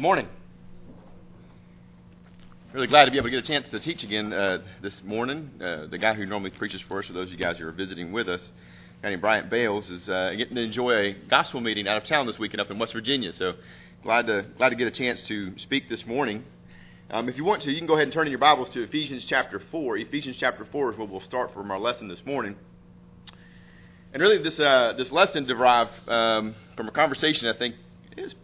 Good morning. Really glad to be able to get a chance to teach again this morning. The guy who normally preaches for us, for those of you guys who are visiting with us, a guy named Bryant Bales, is getting to enjoy a gospel meeting out of town this weekend up in West Virginia. So glad to get a chance to speak this morning. If you want to, you can go ahead and turn in your Bibles to Ephesians chapter 4. Ephesians chapter 4 is where we'll start from our lesson this morning. And really this lesson derived from a conversation I think is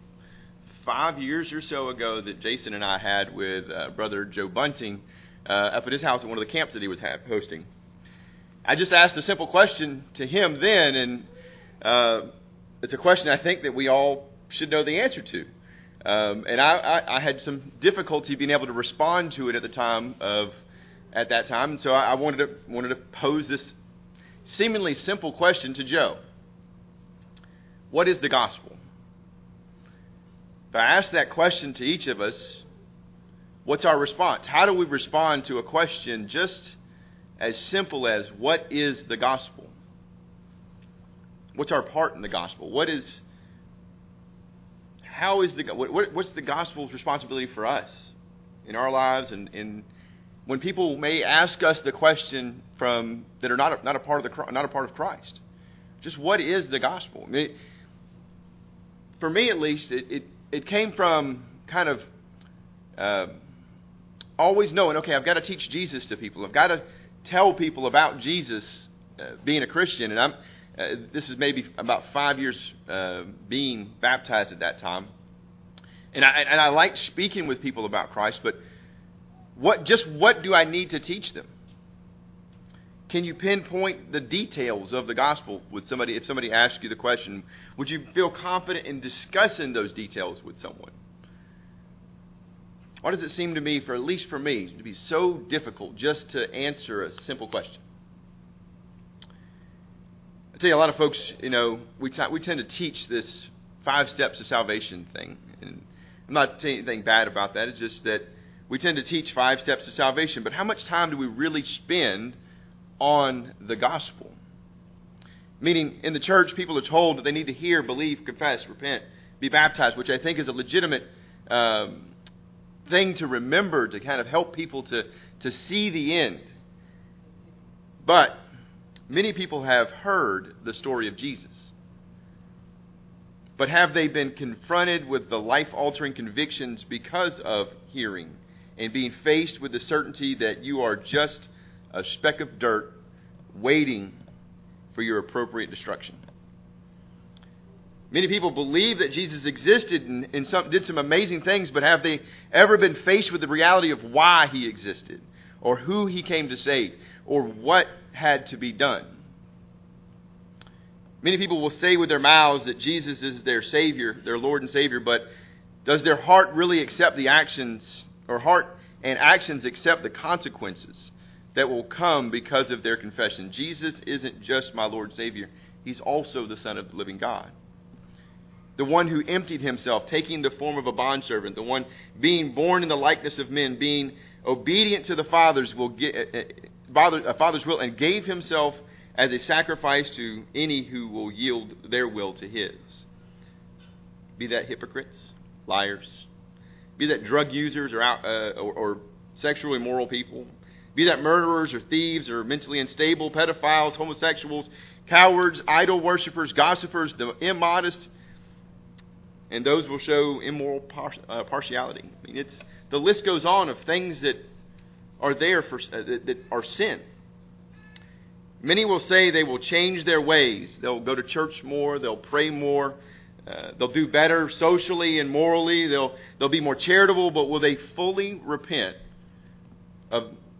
5 years or so ago that Jason and I had with Brother Joe Bunting up at his house at one of the camps that he was hosting. I just asked a simple question to him then, and it's a question I think that we all should know the answer to. And I had some difficulty being able to respond to it at that time, and so I wanted to pose this seemingly simple question to Joe. What is the gospel? If I ask that question to each of us, what's our response? How do we respond to a question just as simple as, what is the gospel? What's our part in the gospel? What's the gospel's responsibility for us in our lives? And when people may ask us the question that are not a part of Christ, just what is the gospel? I mean, for me at least, it came from kind of always knowing, okay, I've got to teach Jesus to people. I've got to tell people about Jesus being a Christian. And this is maybe about 5 years being baptized at that time. And I like speaking with people about Christ, but what do I need to teach them? Can you pinpoint the details of the gospel with somebody? If somebody asks you the question, would you feel confident in discussing those details with someone? Why does it seem to me, at least for me, to be so difficult just to answer a simple question? I tell you, a lot of folks, we tend to teach this 5 steps to salvation thing, and I'm not saying anything bad about that. It's just that we tend to teach 5 steps to salvation, but how much time do we really spend on the gospel? Meaning, in the church, people are told that they need to hear, believe, confess, repent, be baptized, which I think is a legitimate thing to remember to kind of help people to see the end. But many people have heard the story of Jesus. But have they been confronted with the life-altering convictions because of hearing and being faced with the certainty that you are just a speck of dirt waiting for your appropriate destruction? Many people believe that Jesus existed and did some amazing things, but have they ever been faced with the reality of why he existed, or who he came to save, or what had to be done? Many people will say with their mouths that Jesus is their Savior, their Lord and Savior, but does their heart really accept the actions, or heart and actions accept the consequences that will come because of their confession? Jesus isn't just my Lord and Savior. He's also the Son of the living God, the one who emptied himself, taking the form of a bondservant, the one being born in the likeness of men, being obedient to the Father's will, and gave himself as a sacrifice to any who will yield their will to his. Be that hypocrites, liars, be that drug users or sexually immoral people, be that murderers or thieves or mentally unstable, pedophiles, homosexuals, cowards, idol worshippers, gossipers, the immodest, and those will show immoral partiality. I mean, the list goes on of things that are there that are sin. Many will say they will change their ways. They'll go to church more. They'll pray more. They'll do better socially and morally. They'll be more charitable, but will they fully repent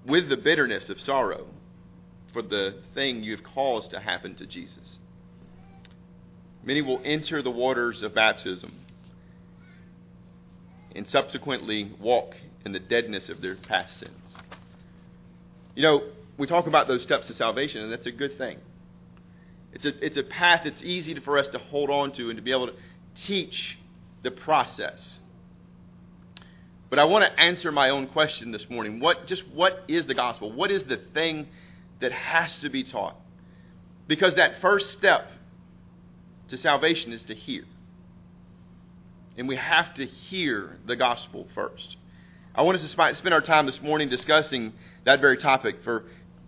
with the bitterness of sorrow for the thing you've caused to happen to Jesus? Many will enter the waters of baptism and subsequently walk in the deadness of their past sins. We talk about those steps to salvation, and that's a good thing. It's a path that's easy for us to hold on to and to be able to teach the process. But I want to answer my own question this morning. What is the gospel? What is the thing that has to be taught? Because that first step to salvation is to hear. and we have to hear the gospel first. I want us to spend our time this morning discussing that very topic. For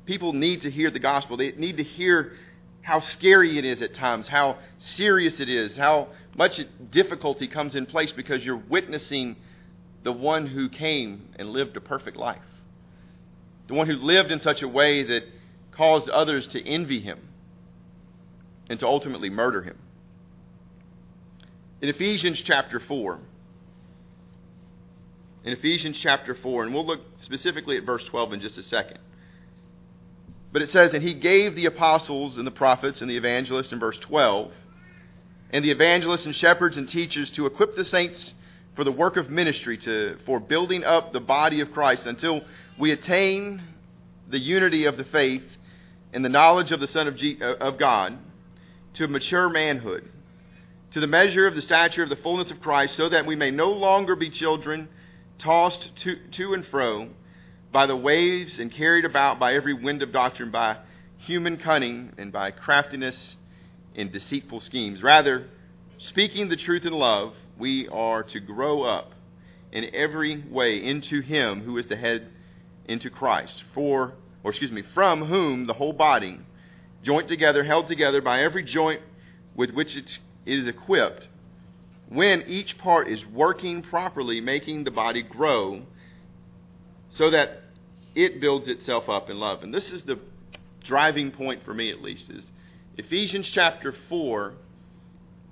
people need to hear the gospel. They need to hear how scary it is at times, how serious it is, how much difficulty comes in place because you're witnessing the one who came and lived a perfect life. The one who lived in such a way that caused others to envy him and to ultimately murder him. In Ephesians chapter 4, and we'll look specifically at verse 12 in just a second. But it says, and he gave the apostles and the prophets and the evangelists in verse 12, and the evangelists and shepherds and teachers to equip the saints for the work of ministry, for building up the body of Christ until we attain the unity of the faith and the knowledge of the Son of God, to mature manhood, to the measure of the stature of the fullness of Christ, so that we may no longer be children tossed to and fro by the waves and carried about by every wind of doctrine, by human cunning and by craftiness and deceitful schemes. Rather, speaking the truth in love, we are to grow up in every way into him who is the head, into Christ, from whom the whole body, joint together, held together by every joint with which it is equipped, when each part is working properly, making the body grow so that it builds itself up in love. And this is the driving point for me, at least, is Ephesians chapter 4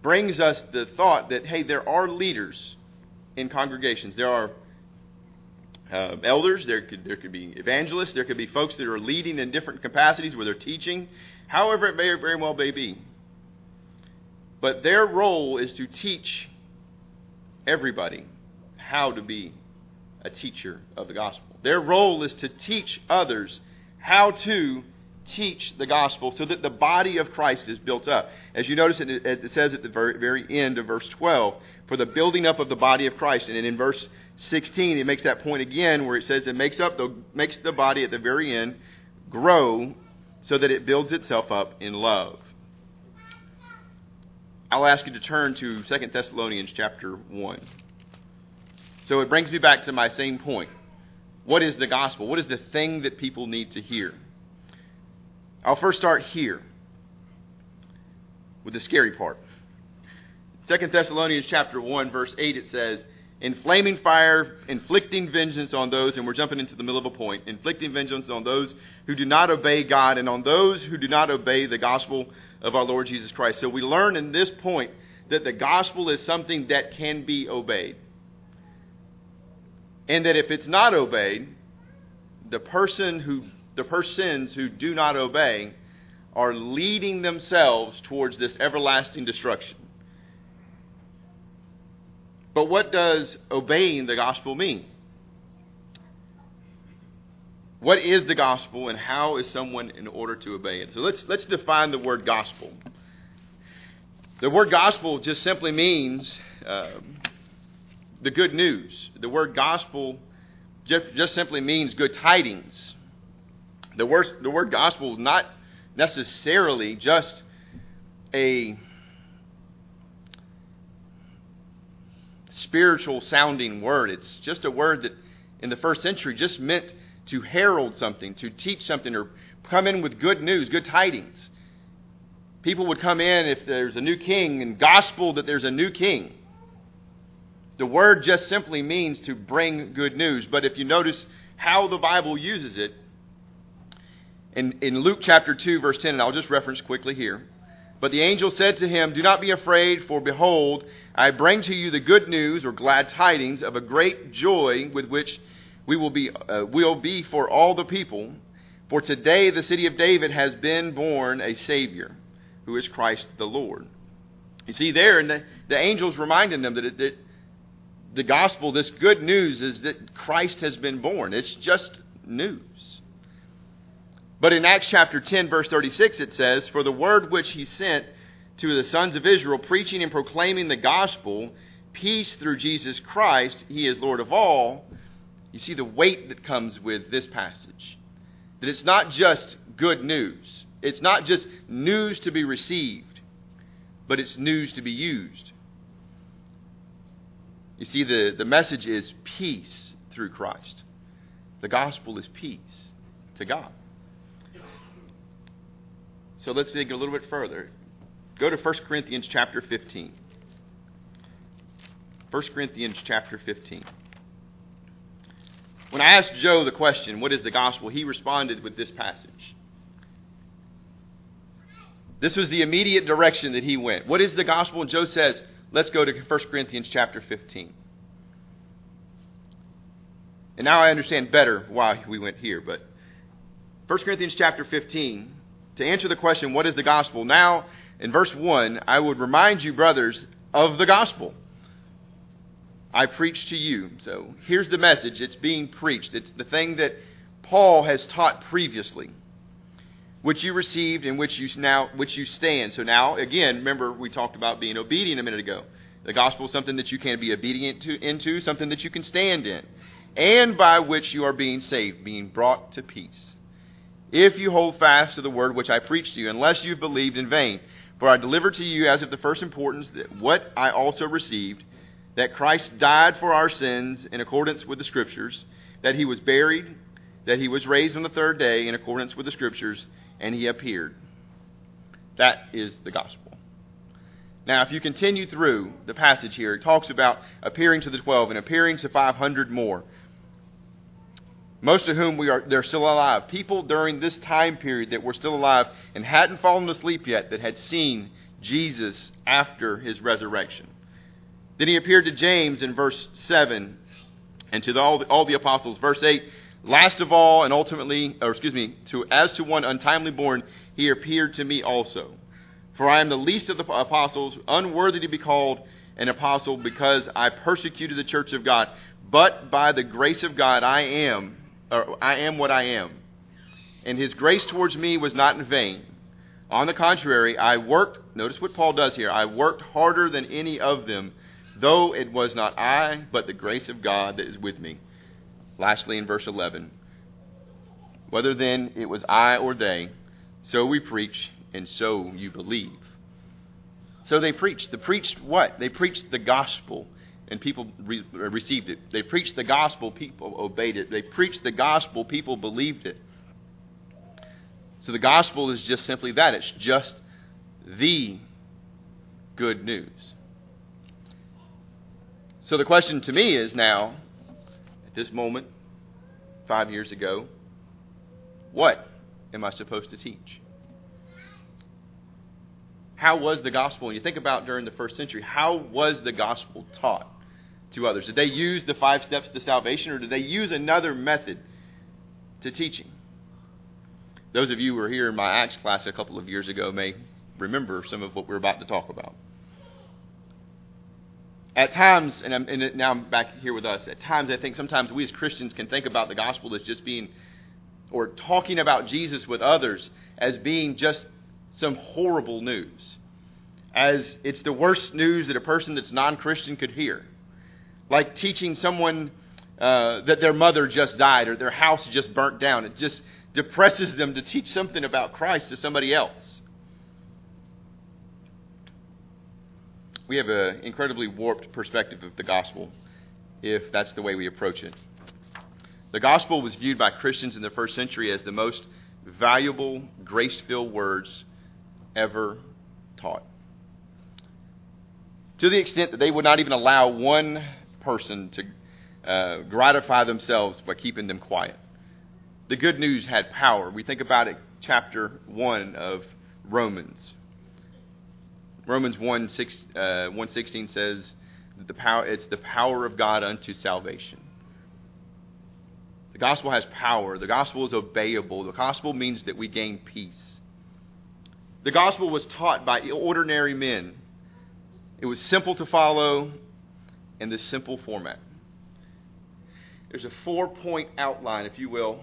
brings us the thought that, hey, there are leaders in congregations. There are elders, there could be evangelists, there could be folks that are leading in different capacities where they're teaching, however it may very well may be. But their role is to teach everybody how to be a teacher of the gospel. Their role is to teach others how to teach the gospel so that the body of Christ is built up. As you notice, it says at the very end of verse 12, for the building up of the body of Christ. And in verse 16, it makes that point again where it says it makes the body at the very end grow so that it builds itself up in love. I'll ask you to turn to 2 Thessalonians chapter 1. So it brings me back to my same point. What is the gospel? What is the thing that people need to hear? I'll first start here with the scary part. 2 Thessalonians chapter 1, verse 8, it says, in flaming fire, inflicting vengeance on those, and we're jumping into the middle of a point, inflicting vengeance on those who do not obey God and on those who do not obey the gospel of our Lord Jesus Christ. So we learn in this point that the gospel is something that can be obeyed. And that if it's not obeyed, the persons who do not obey are leading themselves towards this everlasting destruction. But what does obeying the gospel mean? What is the gospel and how is someone in order to obey it? So let's define the word gospel. The word gospel just simply means the good news. The word gospel just simply means good tidings. The word gospel is not necessarily just a spiritual sounding word. It's just a word that in the first century just meant to herald something, to teach something, or come in with good news, good tidings. People would come in if there's a new king and gospel that there's a new king. The word just simply means to bring good news. But if you notice how the Bible uses it, in Luke chapter 2, verse 10, and I'll just reference quickly here. But the angel said to him, do not be afraid, for behold, I bring to you the good news or glad tidings of a great joy with which we will be for all the people. For today the city of David has been born a Savior, who is Christ the Lord. You see there, and the angel's reminding them that the gospel, this good news, is that Christ has been born. It's just news. But in Acts chapter 10, verse 36, it says, for the word which he sent to the sons of Israel, preaching and proclaiming the gospel, peace through Jesus Christ, he is Lord of all. You see the weight that comes with this passage. That it's not just good news. It's not just news to be received, but it's news to be used. You see, the message is peace through Christ. The gospel is peace to God. So let's dig a little bit further. Go to 1 Corinthians chapter 15. 1 Corinthians chapter 15. When I asked Joe the question, what is the gospel, he responded with this passage. This was the immediate direction that he went. What is the gospel? And Joe says, let's go to 1 Corinthians chapter 15. And now I understand better why we went here. But 1 Corinthians chapter 15, to answer the question, what is the gospel? Now, in verse 1, I would remind you, brothers, of the gospel I preach to you. So here's the message. It's being preached. It's the thing that Paul has taught previously, which you received, in which you stand. So now, again, remember we talked about being obedient a minute ago. The gospel is something that you can be obedient to, into, something that you can stand in, and by which you are being saved, being brought to peace, if you hold fast to the word which I preached to you, unless you've believed in vain. For I delivered to you as of the first importance that what I also received, that Christ died for our sins in accordance with the Scriptures, that He was buried, that He was raised on the third day in accordance with the Scriptures, and He appeared. That is the gospel. Now, if you continue through the passage here, it talks about appearing to the 12 and appearing to 500 more, most of whom they're still alive. People during this time period that were still alive and hadn't fallen asleep yet, that had seen Jesus after His resurrection. Then He appeared to James in verse 7 and to all the apostles. Verse 8, last of all and ultimately, as to one untimely born, He appeared to me also. For I am the least of the apostles, unworthy to be called an apostle because I persecuted the church of God. But by the grace of God I am what I am. And His grace towards me was not in vain. On the contrary, notice what Paul does here, I worked harder than any of them, though it was not I, but the grace of God that is with me. Lastly, in verse 11, whether then it was I or they, so we preach, and so you believe. So they preached. They preached what? They preached the gospel, and people received it. They preached the gospel, people obeyed it. They preached the gospel, people believed it. So the gospel is just simply that. It's just the good news. So the question to me is now, at this moment, 5 years ago, what am I supposed to teach? How was the gospel? And you think about during the first century, how was the gospel taught to others? Did they use the 5 steps to salvation, or did they use another method to teaching? Those of you who were here in my Acts class a couple of years ago may remember some of what we're about to talk about. At times, and now I'm back here with us, at times I think sometimes we as Christians can think about the gospel as just being, or talking about Jesus with others as being just some horrible news. As it's the worst news that a person that's non-Christian could hear. Like teaching someone that their mother just died or their house just burnt down. It just depresses them to teach something about Christ to somebody else. We have an incredibly warped perspective of the gospel, if that's the way we approach it. The gospel was viewed by Christians in the first century as the most valuable, grace-filled words ever taught. To the extent that they would not even allow one person to gratify themselves by keeping them quiet. The good news had power. We think about it, chapter 1 of Romans. Romans 1:16 says that it's the power of God unto salvation. The gospel has power. The gospel is obeyable. The gospel means that we gain peace. The gospel was taught by ordinary men. It was simple to follow in this simple format. There's a 4-point outline, if you will,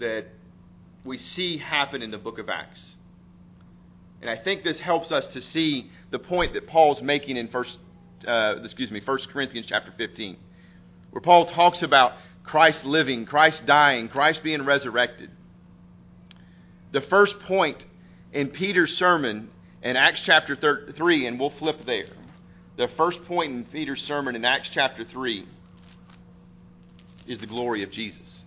that we see happen in the book of Acts. And I think this helps us to see the point that Paul's making in 1 Corinthians chapter 15, where Paul talks about Christ living, Christ dying, Christ being resurrected. The first point in Peter's sermon in Acts chapter 3, and we'll flip there, The first point in Peter's sermon in Acts chapter 3 is the glory of Jesus.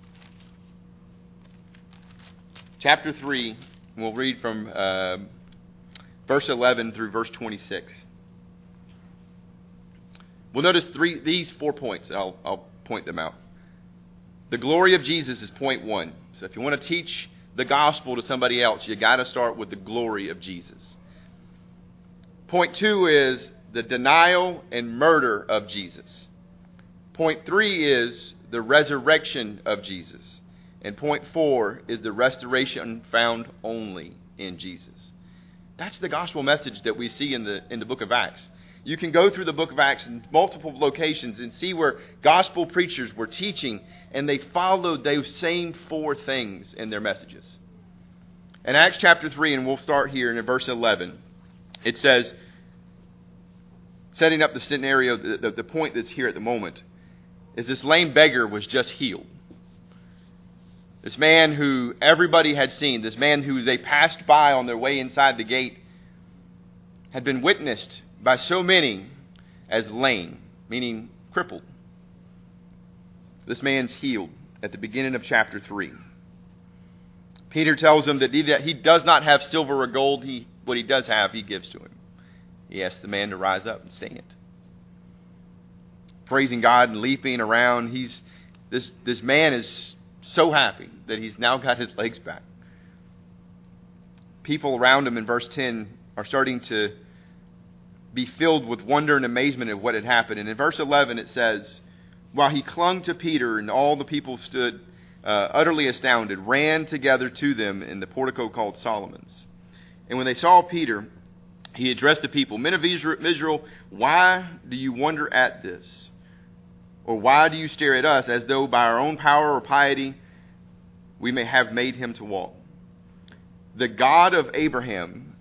Chapter 3, we'll read from verse 11 through verse 26. We'll notice these four points. I'll point them out. The glory of Jesus is point one. So if you want to teach the gospel to somebody else, you got to start with the glory of Jesus. Point two is the denial and murder of Jesus. Point three is the resurrection of Jesus. And point four is the restoration found only in Jesus. That's the gospel message that we see in the book of Acts. You can go through the book of Acts in multiple locations and see where gospel preachers were teaching and they followed those same four things in their messages. In Acts chapter 3, and we'll start here in verse 11, it says, setting up the scenario, the point that's here at the moment, is this lame beggar was just healed. This man who everybody had seen, this man who they passed by on their way inside the gate, had been witnessed by so many as lame, meaning crippled. This man's healed at the beginning of chapter 3. Peter tells him that he does not have silver or gold. What he does have, he gives to him. He asks the man to rise up and stand. Praising God and leaping around. This man is so happy that he's now got his legs back. People around him in verse 10 are starting to be filled with wonder and amazement at what had happened. And in verse 11 it says, while he clung to Peter and all the people stood utterly astounded, ran together to them in the portico called Solomon's. And when they saw Peter, he addressed the people, men of Israel, why do you wonder at this? Or why do you stare at us as though by our own power or piety we may have made him to walk? The God of Abraham,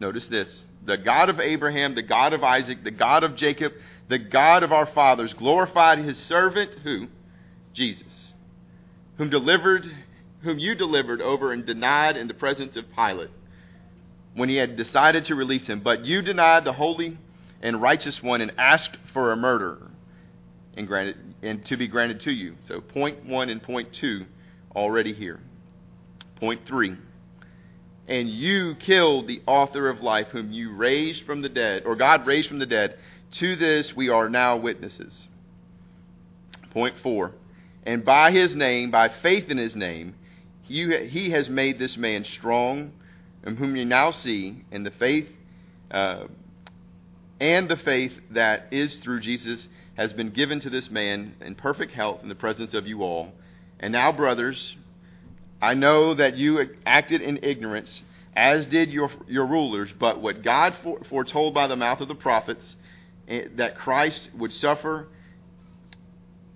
notice this, the God of Abraham, the God of Isaac, the God of Jacob, the God of our fathers, glorified his servant, who? Jesus, whom you delivered over and denied in the presence of Pilate when he had decided to release him. But you denied the holy and righteous one and asked for a murderer and to be granted to you. So point one and point two already here. Point three. And you killed the author of life, whom you raised from the dead, or God raised from the dead. To this we are now witnesses. Point four. And by his name, by faith in his name, he has made this man strong, whom you now see, and the faith that is through Jesus has been given to this man in perfect health in the presence of you all. And now, brothers, I know that you acted in ignorance, as did your rulers, but what God foretold by the mouth of the prophets, that Christ would suffer,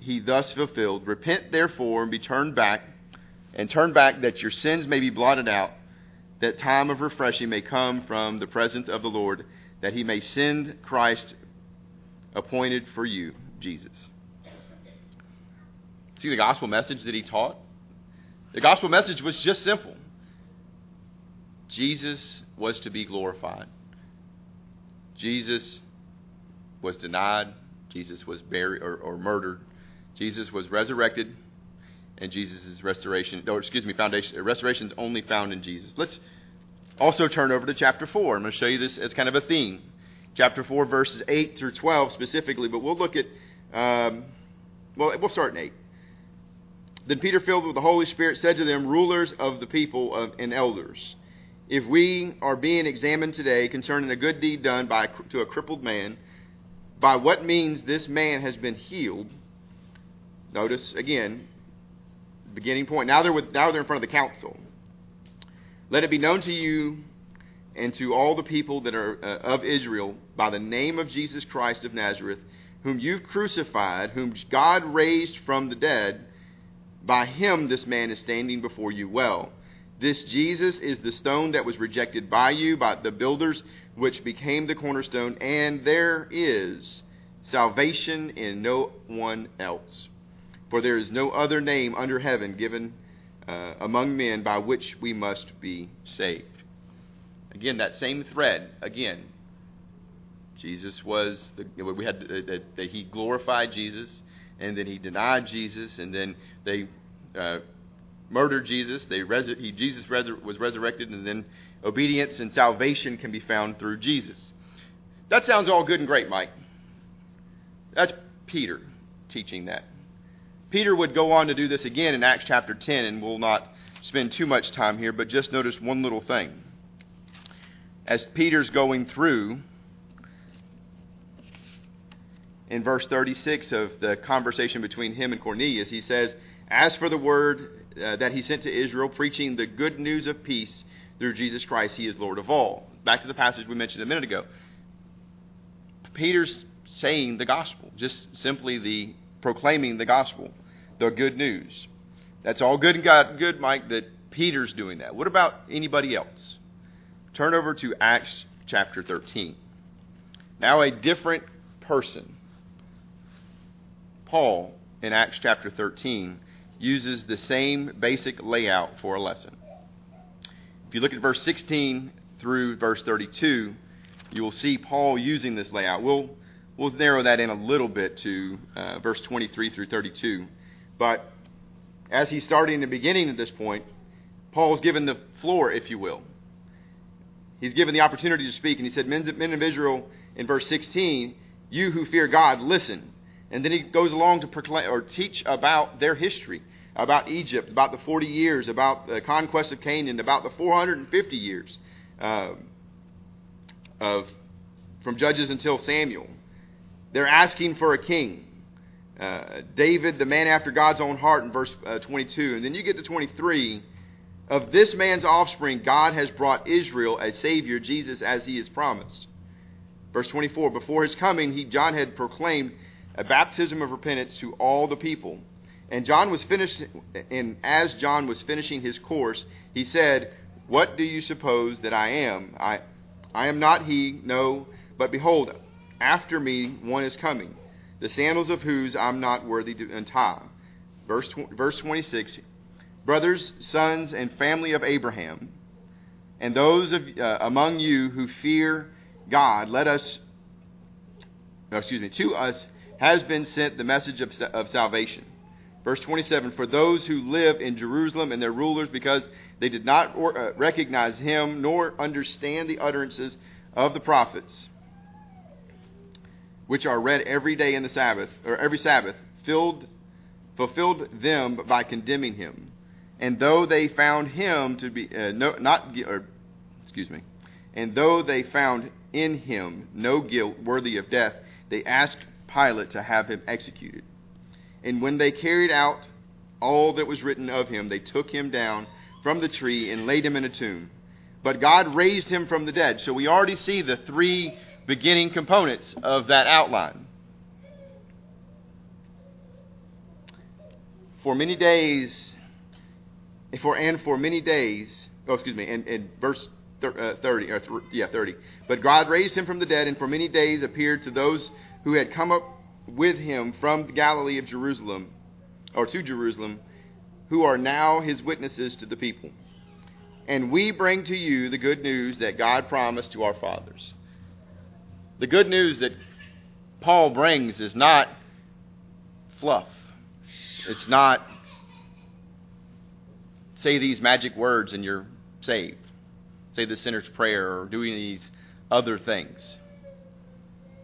he thus fulfilled. Repent, therefore, and be turned back that your sins may be blotted out, that time of refreshing may come from the presence of the Lord, that he may send Christ appointed for you, Jesus. See the gospel message that he taught? The gospel message was just simple. Jesus was to be glorified. Jesus was denied. Jesus was buried or murdered. Jesus was resurrected. And Jesus' restoration is only found in Jesus. Let's also turn over to chapter 4. I'm going to show you this as kind of a theme. Chapter 4, verses 8 through 12 specifically. But we'll look at, we'll start in 8. Then Peter, filled with the Holy Spirit, said to them, rulers of the people and elders, if we are being examined today concerning a good deed done to a crippled man, by what means this man has been healed. Notice, again, beginning point. Now they're in front of the council. Let it be known to you and to all the people that are of Israel, by the name of Jesus Christ of Nazareth, whom you've crucified, whom God raised from the dead, by him this man is standing before you well. This Jesus is the stone that was rejected by you, by the builders, which became the cornerstone, and there is salvation in no one else. For there is no other name under heaven given among men by which we must be saved. Again, that same thread. Again, Jesus was the, we had that he glorified Jesus, and then he denied Jesus, and then they murdered Jesus. Jesus was resurrected, and then obedience and salvation can be found through Jesus. That sounds all good and great, Mike. That's Peter teaching that. Peter would go on to do this again in Acts chapter 10, and we'll not spend too much time here, but just notice one little thing. As Peter's going through, in verse 36 of the conversation between him and Cornelius, he says, "As for the word that he sent to Israel, preaching the good news of peace through Jesus Christ, he is Lord of all." Back to the passage we mentioned a minute ago. Peter's saying the gospel, just simply the proclaiming the gospel, the good news. That's all good and good, Mike, that Peter's doing that. What about anybody else? Turn over to Acts chapter 13. Now a different person, Paul, in Acts chapter 13, uses the same basic layout for a lesson. If you look at verse 16 through verse 32, you will see Paul using this layout. We'll narrow that in a little bit to verse 23 through 32. But as he's starting the beginning at this point, Paul's given the floor, if you will. He's given the opportunity to speak, and he said, "Men of Israel," in verse 16, "you who fear God, listen." And then he goes along to proclaim or teach about their history, about Egypt, about the 40 years, about the conquest of Canaan, about the 450 years from Judges until Samuel. They're asking for a king. David, the man after God's own heart, in verse 22. And then you get to 23. "Of this man's offspring, God has brought Israel a Savior, Jesus, as he has promised." Verse 24. "Before his coming, John had proclaimed a baptism of repentance to all the people. And as John was finishing his course, he said, 'What do you suppose that I am? I am not he, no, but behold, after me one is coming, the sandals of whose I'm not worthy to untie.'" Verse 26, "Brothers, sons, and family of Abraham, and those among you who fear God, to us has been sent the message of salvation." Verse 27, "For those who live in Jerusalem and their rulers, because they did not recognize him nor understand the utterances of the prophets, which are read every day in the Sabbath, or every Sabbath, fulfilled them by condemning him. And though they found in him no guilt worthy of death, they asked Pilate to have him executed. And when they carried out all that was written of him, they took him down from the tree and laid him in a tomb. But God raised him from the dead." So we already see the three beginning components of that outline. In verse 30. "But God raised him from the dead, and for many days appeared to those who had come up with him from Galilee to Jerusalem, who are now his witnesses to the people. And we bring to you the good news that God promised to our fathers." The good news that Paul brings is not fluff. It's not, say these magic words and you're saved. Say the sinner's prayer or doing these other things.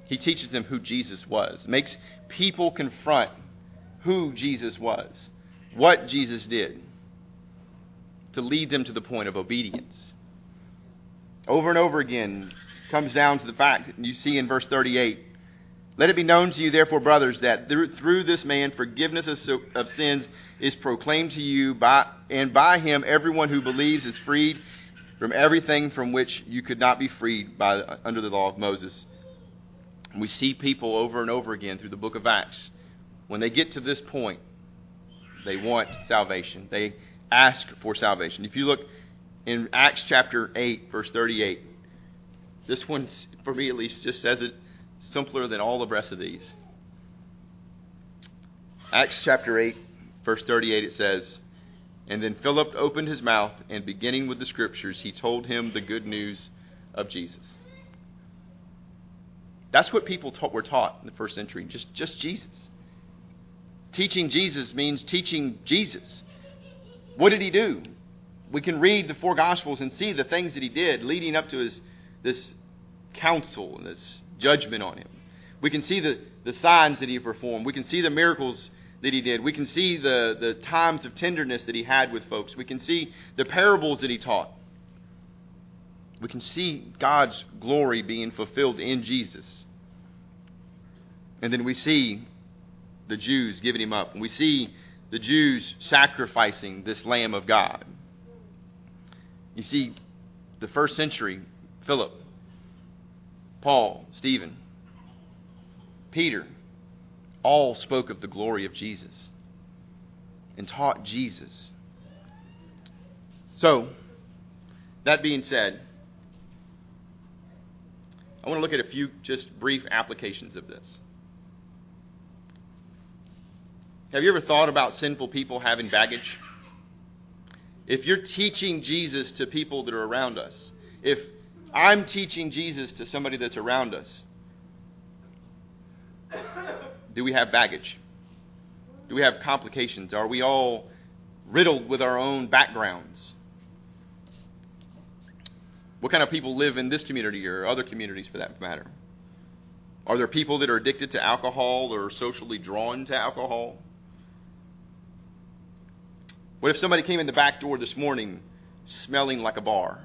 He teaches them who Jesus was. Makes people confront who Jesus was. What Jesus did. To lead them to the point of obedience. Over and over again, comes down to the fact you see in verse 38. "Let it be known to you, therefore, brothers, that through this man forgiveness of sins is proclaimed to you, by him everyone who believes is freed from everything from which you could not be freed under the law of Moses." And we see people over and over again through the book of Acts. When they get to this point, they want salvation. They ask for salvation. If you look in Acts chapter 8, verse 38, this one, for me at least, just says it simpler than all the rest of these. Acts chapter 8, verse 38, it says, "And then Philip opened his mouth, and beginning with the scriptures, he told him the good news of Jesus." That's what people were taught in the first century, just Jesus. Teaching Jesus means teaching Jesus. What did he do? We can read the four Gospels and see the things that he did leading up to this council and this judgment on him. We can see the signs that he performed. We can see the miracles that he did. We can see the times of tenderness that he had with folks. We can see the parables that he taught. We can see God's glory being fulfilled in Jesus. And then we see the Jews giving him up. And we see the Jews sacrificing this Lamb of God. You see, the first century, Philip, Paul, Stephen, Peter, all spoke of the glory of Jesus and taught Jesus. So, that being said, I want to look at a few just brief applications of this. Have you ever thought about sinful people having baggage? If you're teaching Jesus to people that are around us, if I'm teaching Jesus to somebody that's around us, do we have baggage? Do we have complications? Are we all riddled with our own backgrounds? What kind of people live in this community or other communities for that matter? Are there people that are addicted to alcohol or socially drawn to alcohol? What if somebody came in the back door this morning smelling like a bar?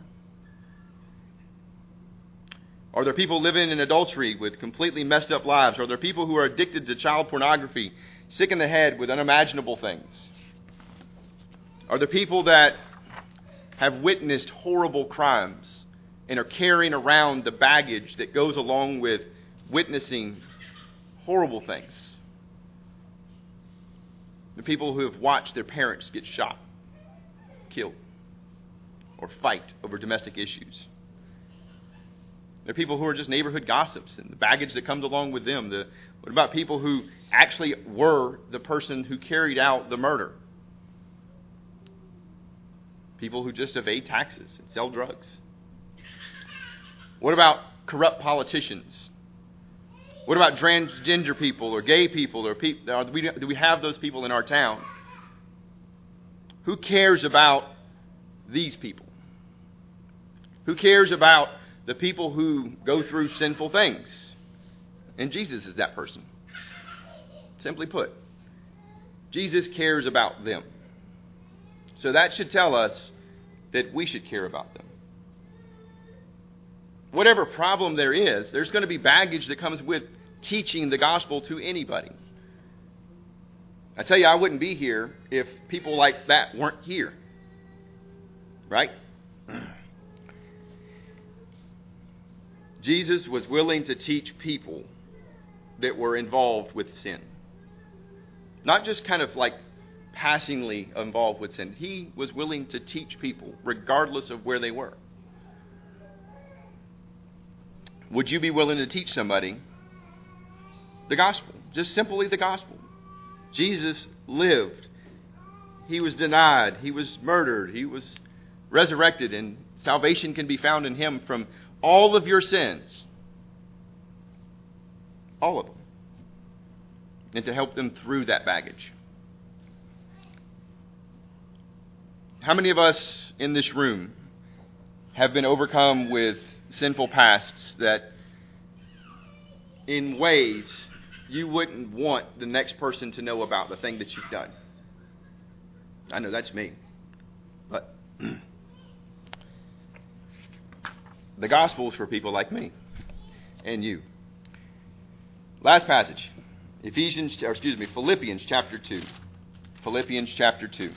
Are there people living in adultery with completely messed up lives? Are there people who are addicted to child pornography, sick in the head with unimaginable things? Are there people that have witnessed horrible crimes and are carrying around the baggage that goes along with witnessing horrible things? The people who have watched their parents get shot, killed, or fight over domestic issues. There are people who are just neighborhood gossips and the baggage that comes along with them. What about people who actually were the person who carried out the murder? People who just evade taxes and sell drugs. What about corrupt politicians? What about transgender people or gay people? Or do we have those people in our town? Who cares about these people? Who cares about the people who go through sinful things? And Jesus is that person. Simply put, Jesus cares about them. So that should tell us that we should care about them. Whatever problem there is, there's going to be baggage that comes with teaching the gospel to anybody. I tell you, I wouldn't be here if people like that weren't here. Right? Jesus was willing to teach people that were involved with sin. Not just kind of like passingly involved with sin. He was willing to teach people regardless of where they were. Would you be willing to teach somebody the gospel? Just simply the gospel. Jesus lived. He was denied. He was murdered. He was resurrected. And salvation can be found in him from all of your sins. All of them. And to help them through that baggage. How many of us in this room have been overcome with sinful pasts that in ways you wouldn't want the next person to know about the thing that you've done? I know that's me. But the gospel is for people like me and you. Last passage, Philippians chapter 2. Philippians chapter 2.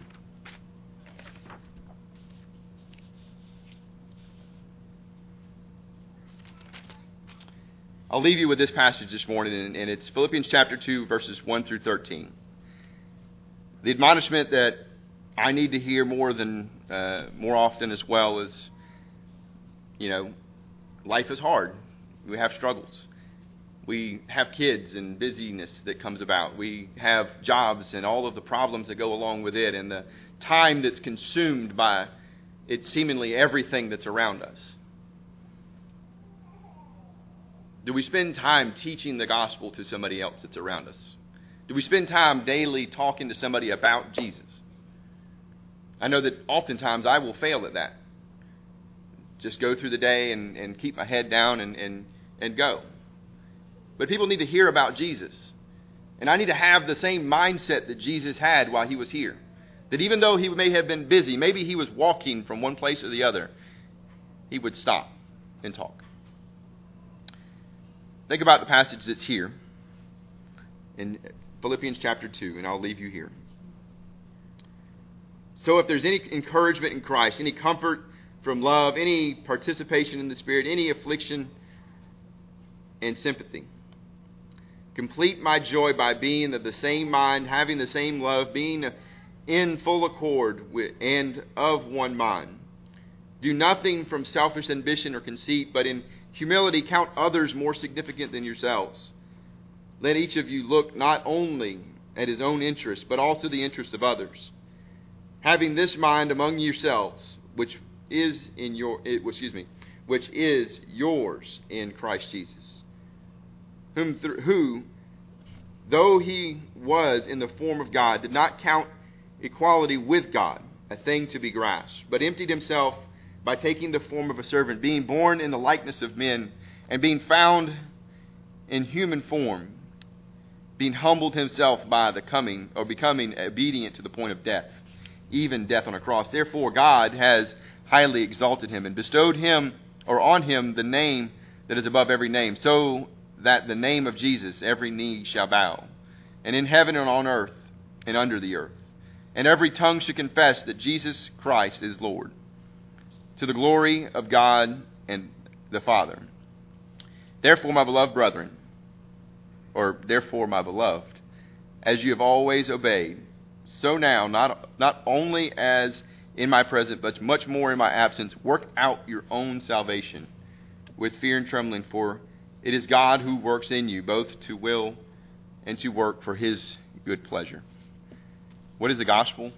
I'll leave you with this passage this morning, and it's Philippians chapter 2, verses 1 through 13. The admonishment that I need to hear more often as well is, life is hard. We have struggles. We have kids and busyness that comes about. We have jobs and all of the problems that go along with it, and the time that's consumed by it, seemingly everything that's around us. Do we spend time teaching the gospel to somebody else that's around us? Do we spend time daily talking to somebody about Jesus? I know that oftentimes I will fail at that. Just go through the day and keep my head down and go. But people need to hear about Jesus. And I need to have the same mindset that Jesus had while he was here. That even though he may have been busy, maybe he was walking from one place or the other, he would stop and talk. Think about the passage that's here in Philippians chapter 2, and I'll leave you here. So if there's any encouragement in Christ, any comfort from love, any participation in the Spirit, any affliction and sympathy, complete my joy by being of the same mind, having the same love, being in full accord with, and of one mind. Do nothing from selfish ambition or conceit, but in humility count others more significant than yourselves. Let each of you look not only at his own interests, but also the interests of others. Having this mind among yourselves, which is yours in Christ Jesus, who, though he was in the form of God, did not count equality with God a thing to be grasped, but emptied himself by taking the form of a servant, being born in the likeness of men, and being found in human form, being humbled himself by becoming obedient to the point of death, even death on a cross. Therefore God has highly exalted him and bestowed on him the name that is above every name, so that the name of Jesus every knee shall bow, and in heaven and on earth and under the earth, and every tongue should confess that Jesus Christ is Lord, to the glory of God and the Father. Therefore, my beloved brethren, my beloved, as you have always obeyed, so now, not only as in my presence, but much more in my absence, work out your own salvation with fear and trembling, for it is God who works in you, both to will and to work for his good pleasure. What is the gospel?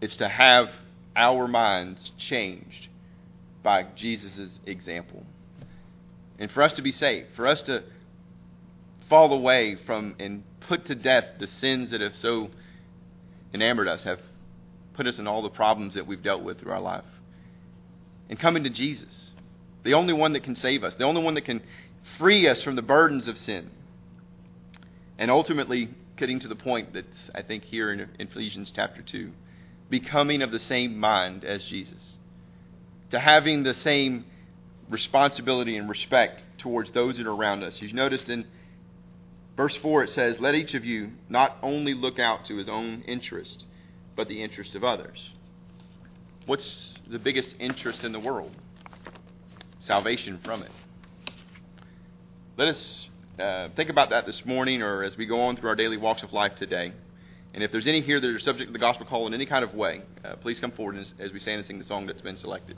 It's to have our minds changed by Jesus' example. And for us to be saved, for us to fall away from and put to death the sins that have so enamored us, have put us in all the problems that we've dealt with through our life. And coming to Jesus, the only one that can save us, the only one that can free us from the burdens of sin. And ultimately, getting to the point that's, I think, here in Ephesians chapter 2, becoming of the same mind as Jesus, to having the same responsibility and respect towards those that are around us. You've noticed in verse 4 it says, let each of you not only look out to his own interest, but the interest of others. What's the biggest interest in the world? Salvation from it. Let us think about that this morning, or as we go on through our daily walks of life today. And if there's any here that are subject to the gospel call in any kind of way, please come forward as we stand and sing the song that's been selected.